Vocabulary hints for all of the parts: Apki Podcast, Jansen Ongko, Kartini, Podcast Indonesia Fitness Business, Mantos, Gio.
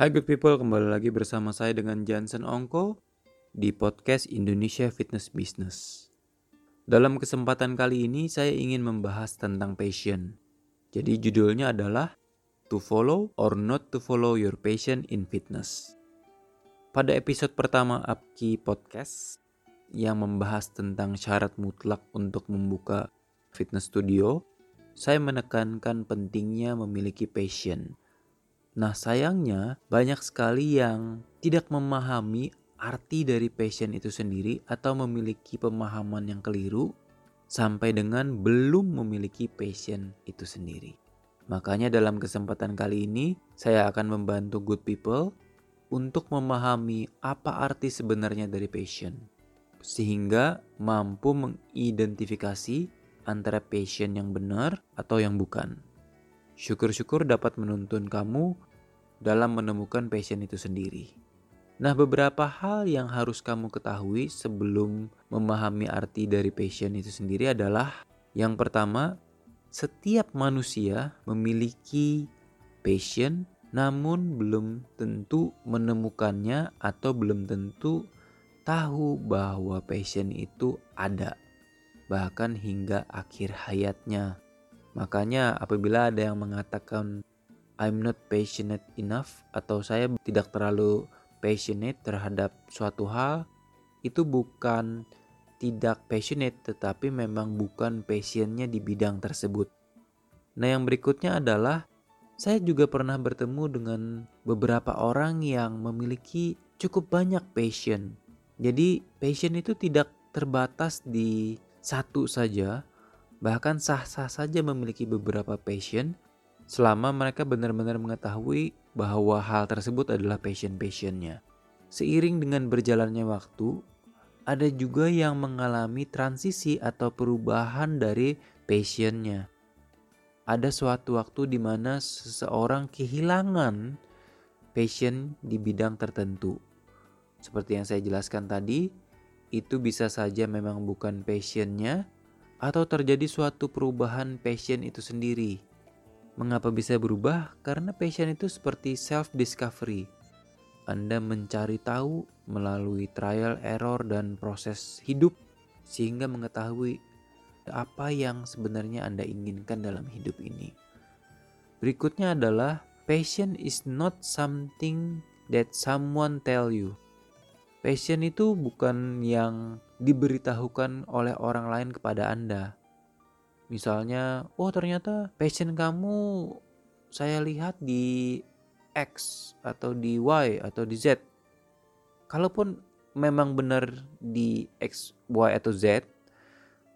Hi good people, kembali lagi bersama saya dengan Jansen Ongko di Podcast Indonesia Fitness Business. Dalam kesempatan kali ini saya ingin membahas tentang passion. Jadi judulnya adalah To Follow or Not to Follow Your Passion in Fitness. Pada episode pertama Apki Podcast yang membahas tentang syarat mutlak untuk membuka fitness studio, saya menekankan pentingnya memiliki passion. Nah sayangnya banyak sekali yang tidak memahami arti dari passion itu sendiri atau memiliki pemahaman yang keliru sampai dengan belum memiliki passion itu sendiri. Makanya dalam kesempatan kali ini saya akan membantu good people untuk memahami apa arti sebenarnya dari passion, sehingga mampu mengidentifikasi antara passion yang benar atau yang bukan. Syukur-syukur dapat menuntun kamu dalam menemukan passion itu sendiri. Nah, beberapa hal yang harus kamu ketahui sebelum memahami arti dari passion itu sendiri adalah, yang pertama, setiap manusia memiliki passion namun belum tentu menemukannya atau belum tentu tahu bahwa passion itu ada, bahkan hingga akhir hayatnya. Makanya apabila ada yang mengatakan I'm not passionate enough atau saya tidak terlalu passionate terhadap suatu hal, itu bukan tidak passionate tetapi memang bukan passionnya di bidang tersebut. Nah yang berikutnya adalah saya juga pernah bertemu dengan beberapa orang yang memiliki cukup banyak passion. Jadi passion itu tidak terbatas di satu saja. Bahkan sah-sah saja memiliki beberapa passion selama mereka benar-benar mengetahui bahwa hal tersebut adalah passion-passionnya. Seiring dengan berjalannya waktu, ada juga yang mengalami transisi atau perubahan dari passionnya. Ada suatu waktu di mana seseorang kehilangan passion di bidang tertentu. Seperti yang saya jelaskan tadi, itu bisa saja memang bukan passionnya, atau terjadi suatu perubahan passion itu sendiri. Mengapa bisa berubah? Karena passion itu seperti self-discovery. Anda mencari tahu melalui trial, error, dan proses hidup sehingga mengetahui apa yang sebenarnya Anda inginkan dalam hidup ini. Berikutnya adalah passion is not something that someone tell you. Passion itu bukan yang diberitahukan oleh orang lain kepada Anda. Misalnya, oh ternyata passion kamu saya lihat di X atau di Y atau di Z. Kalaupun memang benar di X, Y atau Z,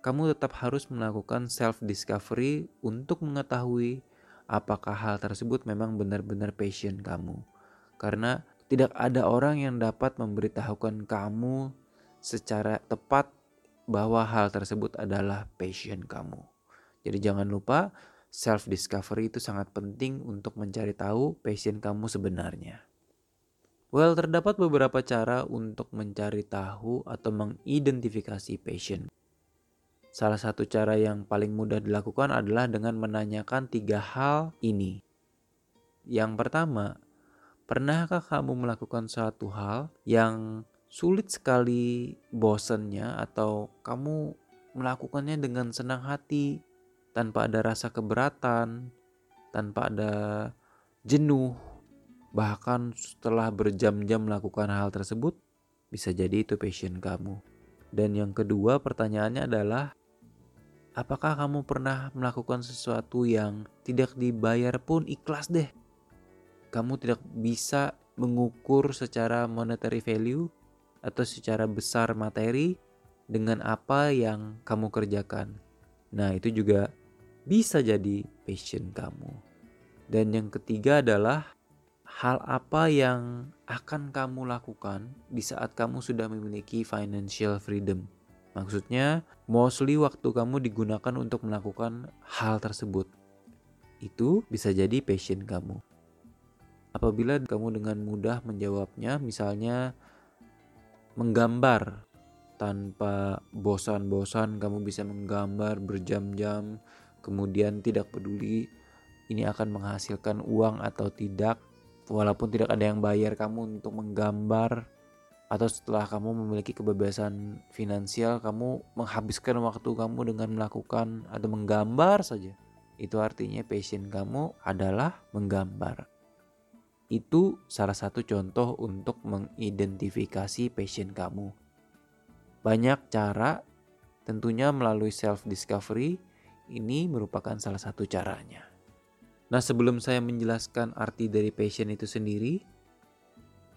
kamu tetap harus melakukan self-discovery untuk mengetahui apakah hal tersebut memang benar-benar passion kamu. Karena tidak ada orang yang dapat memberitahukan kamu secara tepat bahwa hal tersebut adalah passion kamu. Jadi jangan lupa self-discovery itu sangat penting untuk mencari tahu passion kamu sebenarnya. Well, terdapat beberapa cara untuk mencari tahu atau mengidentifikasi passion. Salah satu cara yang paling mudah dilakukan adalah dengan menanyakan 3 hal ini. Yang pertama, pernahkah kamu melakukan suatu hal yang sulit sekali bosannya atau kamu melakukannya dengan senang hati, tanpa ada rasa keberatan, tanpa ada jenuh, bahkan setelah berjam-jam melakukan hal tersebut, bisa jadi itu passion kamu. Dan yang kedua pertanyaannya adalah, apakah kamu pernah melakukan sesuatu yang tidak dibayar pun ikhlas deh? Kamu tidak bisa mengukur secara monetary value atau secara besar materi dengan apa yang kamu kerjakan. Nah, itu juga bisa jadi passion kamu. Dan yang ketiga adalah hal apa yang akan kamu lakukan di saat kamu sudah memiliki financial freedom. Maksudnya, mostly waktu kamu digunakan untuk melakukan hal tersebut. Itu bisa jadi passion kamu. Apabila kamu dengan mudah menjawabnya, misalnya menggambar tanpa bosan-bosan, kamu bisa menggambar berjam-jam, kemudian tidak peduli ini akan menghasilkan uang atau tidak, walaupun tidak ada yang bayar kamu untuk menggambar, atau setelah kamu memiliki kebebasan finansial, kamu menghabiskan waktu kamu dengan melakukan atau menggambar saja. Itu artinya passion kamu adalah menggambar. Itu salah satu contoh untuk mengidentifikasi passion kamu. Banyak cara, tentunya melalui self-discovery, ini merupakan salah satu caranya. Nah, sebelum saya menjelaskan arti dari passion itu sendiri,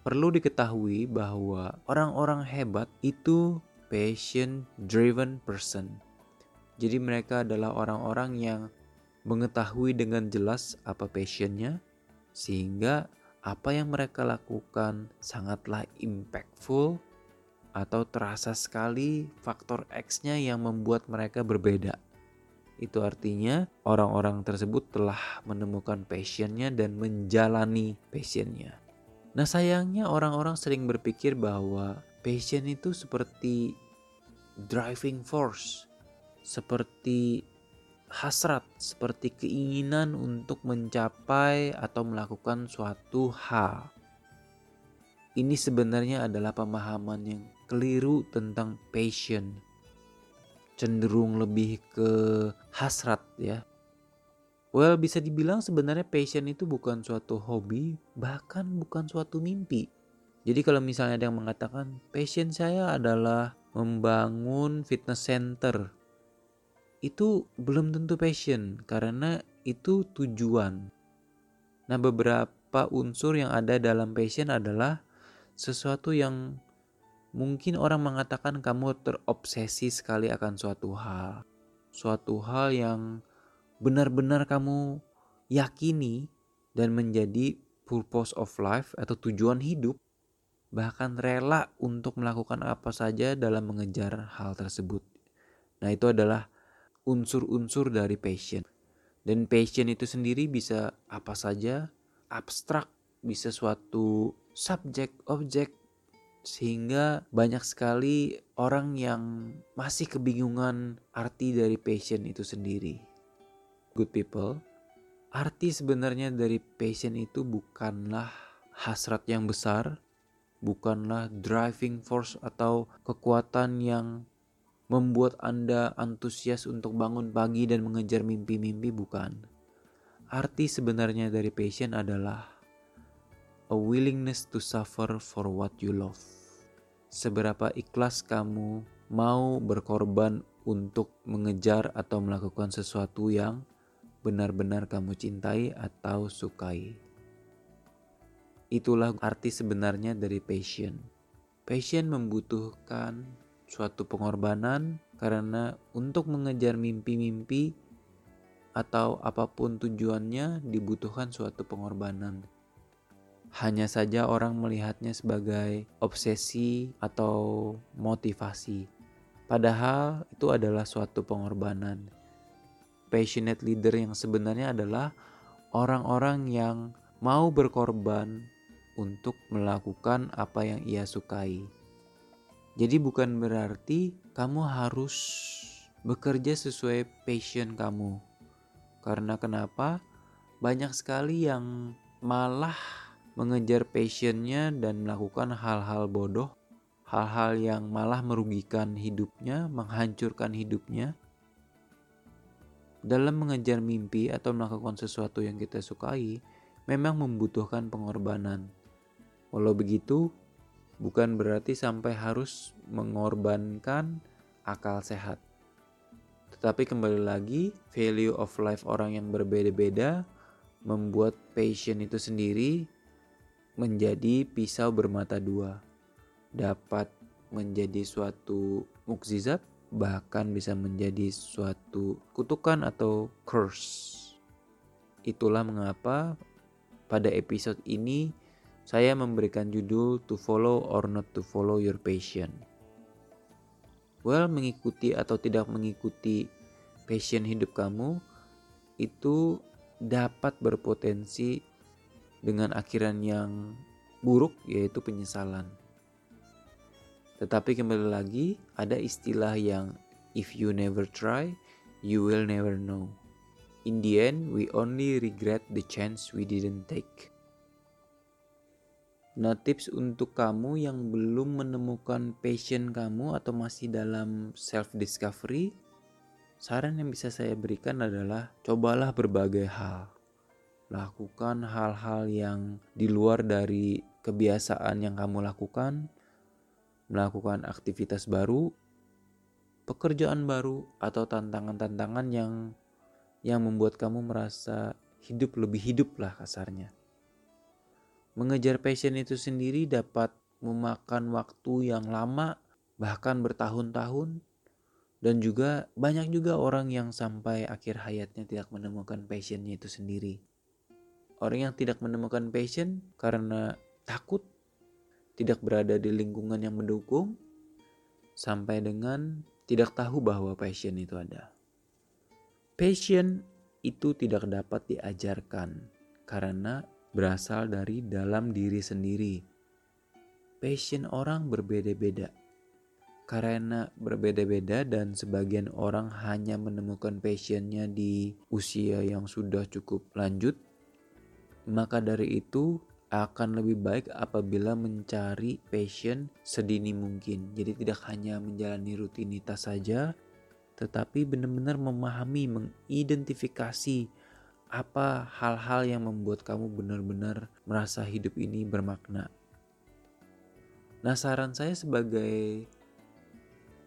perlu diketahui bahwa orang-orang hebat itu passion-driven person. Jadi mereka adalah orang-orang yang mengetahui dengan jelas apa passionnya, sehingga apa yang mereka lakukan sangatlah impactful atau terasa sekali faktor X-nya yang membuat mereka berbeda. Itu artinya orang-orang tersebut telah menemukan passionnya dan menjalani passionnya. Nah, sayangnya orang-orang sering berpikir bahwa passion itu seperti driving force, seperti hasrat, seperti keinginan untuk mencapai atau melakukan suatu hal. Ini sebenarnya adalah pemahaman yang keliru tentang passion. Cenderung lebih ke hasrat ya. Well, bisa dibilang sebenarnya passion itu bukan suatu hobi, bahkan bukan suatu mimpi. Jadi kalau misalnya ada yang mengatakan passion saya adalah membangun fitness center, itu belum tentu passion karena itu tujuan. Nah, beberapa unsur yang ada dalam passion adalah sesuatu yang mungkin orang mengatakan kamu terobsesi sekali akan suatu hal yang benar-benar kamu yakini dan menjadi purpose of life atau tujuan hidup, bahkan rela untuk melakukan apa saja dalam mengejar hal tersebut. Nah, itu adalah unsur-unsur dari passion. Dan passion itu sendiri bisa apa saja, abstrak, bisa suatu subjek, objek, sehingga banyak sekali orang yang masih kebingungan arti dari passion itu sendiri. Good people, arti sebenarnya dari passion itu bukanlah hasrat yang besar, bukanlah driving force atau kekuatan yang membuat Anda antusias untuk bangun pagi dan mengejar mimpi-mimpi, bukan. Arti sebenarnya dari passion adalah a willingness to suffer for what you love. Seberapa ikhlas kamu mau berkorban untuk mengejar atau melakukan sesuatu yang benar-benar kamu cintai atau sukai. Itulah arti sebenarnya dari passion. Passion membutuhkan suatu pengorbanan karena untuk mengejar mimpi-mimpi atau apapun tujuannya dibutuhkan suatu pengorbanan. Hanya saja orang melihatnya sebagai obsesi atau motivasi. Padahal itu adalah suatu pengorbanan. Passionate leader yang sebenarnya adalah orang-orang yang mau berkorban untuk melakukan apa yang ia sukai. Jadi bukan berarti kamu harus bekerja sesuai passion kamu. Karena kenapa? Banyak sekali yang malah mengejar passionnya dan melakukan hal-hal bodoh, hal-hal yang malah merugikan hidupnya, menghancurkan hidupnya. Dalam mengejar mimpi atau melakukan sesuatu yang kita sukai, memang membutuhkan pengorbanan. Walau begitu, bukan berarti sampai harus mengorbankan akal sehat. Tetapi kembali lagi, value of life orang yang berbeda-beda membuat passion itu sendiri menjadi pisau bermata dua. Dapat menjadi suatu mukjizat, bahkan bisa menjadi suatu kutukan atau curse. Itulah mengapa pada episode ini saya memberikan judul To Follow or Not to Follow Your Passion. Well, mengikuti atau tidak mengikuti passion hidup kamu itu dapat berpotensi dengan akhiran yang buruk, yaitu penyesalan. Tetapi kembali lagi, ada istilah yang if you never try, you will never know. In the end, we only regret the chance we didn't take. Nah, tips untuk kamu yang belum menemukan passion kamu atau masih dalam self-discovery, saran yang bisa saya berikan adalah cobalah berbagai hal. Lakukan hal-hal yang di luar dari kebiasaan yang kamu lakukan, melakukan aktivitas baru, pekerjaan baru, atau tantangan-tantangan yang membuat kamu merasa lebih hidup lah kasarnya. Mengejar passion itu sendiri dapat memakan waktu yang lama, bahkan bertahun-tahun. Dan juga banyak juga orang yang sampai akhir hayatnya tidak menemukan passionnya itu sendiri. Orang yang tidak menemukan passion karena takut, tidak berada di lingkungan yang mendukung, sampai dengan tidak tahu bahwa passion itu ada. Passion itu tidak dapat diajarkan karena berasal dari dalam diri sendiri. Passion orang berbeda-beda. Karena berbeda-beda dan sebagian orang hanya menemukan passionnya di usia yang sudah cukup lanjut, maka dari itu akan lebih baik apabila mencari passion sedini mungkin. Jadi tidak hanya menjalani rutinitas saja, tetapi benar-benar memahami, mengidentifikasi apa hal-hal yang membuat kamu benar-benar merasa hidup ini bermakna. Nah, saran saya sebagai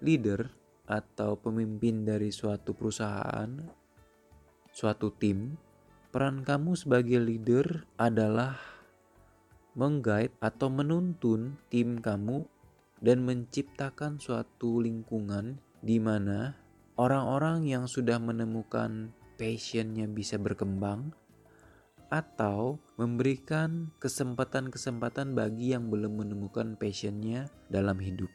leader atau pemimpin dari suatu perusahaan, suatu tim, peran kamu sebagai leader adalah mengguide atau menuntun tim kamu dan menciptakan suatu lingkungan di mana orang-orang yang sudah menemukan passionnya bisa berkembang atau memberikan kesempatan-kesempatan bagi yang belum menemukan passionnya dalam hidup.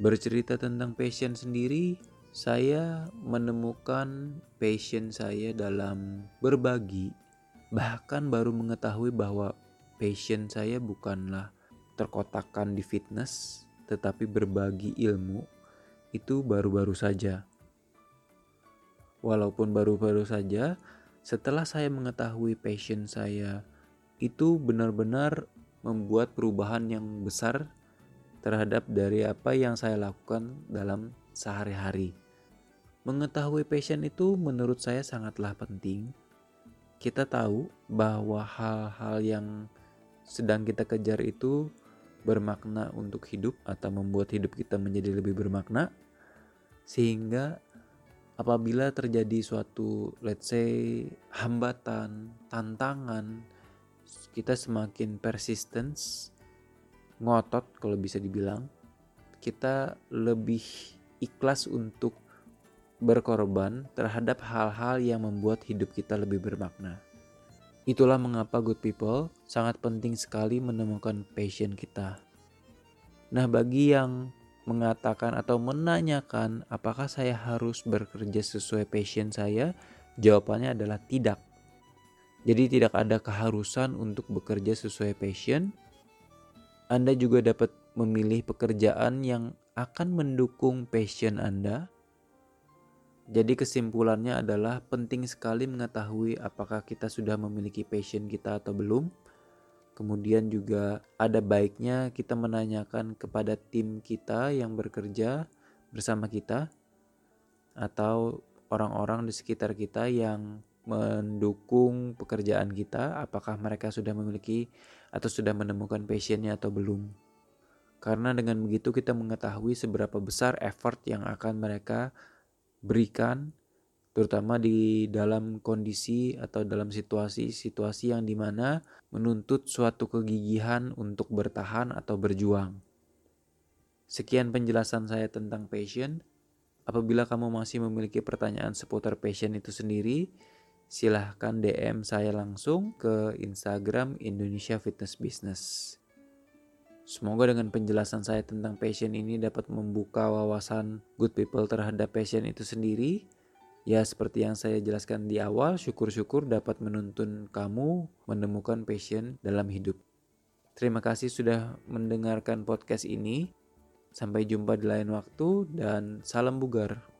Bercerita tentang passion sendiri, saya menemukan passion saya dalam berbagi, bahkan baru mengetahui bahwa passion saya bukanlah terkotakkan di fitness, tetapi berbagi ilmu itu baru-baru saja. Walaupun baru-baru saja, setelah saya mengetahui passion saya itu benar-benar membuat perubahan yang besar terhadap dari apa yang saya lakukan dalam sehari-hari. Mengetahui passion itu menurut saya sangatlah penting. Kita tahu bahwa hal-hal yang sedang kita kejar itu bermakna untuk hidup atau membuat hidup kita menjadi lebih bermakna, sehingga apabila terjadi suatu, let's say, hambatan, tantangan, kita semakin persistence, ngotot kalau bisa dibilang, kita lebih ikhlas untuk berkorban terhadap hal-hal yang membuat hidup kita lebih bermakna. Itulah mengapa good people sangat penting sekali menemukan passion kita. Nah, bagi yang mengatakan atau menanyakan apakah saya harus bekerja sesuai passion saya, jawabannya adalah tidak. Jadi tidak ada keharusan untuk bekerja sesuai passion. Anda juga dapat memilih pekerjaan yang akan mendukung passion Anda. Jadi kesimpulannya adalah penting sekali mengetahui apakah kita sudah memiliki passion kita atau belum. Kemudian juga ada baiknya kita menanyakan kepada tim kita yang bekerja bersama kita atau orang-orang di sekitar kita yang mendukung pekerjaan kita, apakah mereka sudah memiliki atau sudah menemukan passionnya atau belum. Karena dengan begitu kita mengetahui seberapa besar effort yang akan mereka berikan, terutama di dalam kondisi atau dalam situasi yang dimana menuntut suatu kegigihan untuk bertahan atau berjuang. Sekian penjelasan saya tentang passion. Apabila kamu masih memiliki pertanyaan seputar passion itu sendiri, silahkan DM saya langsung ke Instagram Indonesia Fitness Business. Semoga dengan penjelasan saya tentang passion ini dapat membuka wawasan good people terhadap passion itu sendiri. Ya, seperti yang saya jelaskan di awal, syukur-syukur dapat menuntun kamu menemukan passion dalam hidup. Terima kasih sudah mendengarkan podcast ini. Sampai jumpa di lain waktu dan salam bugar.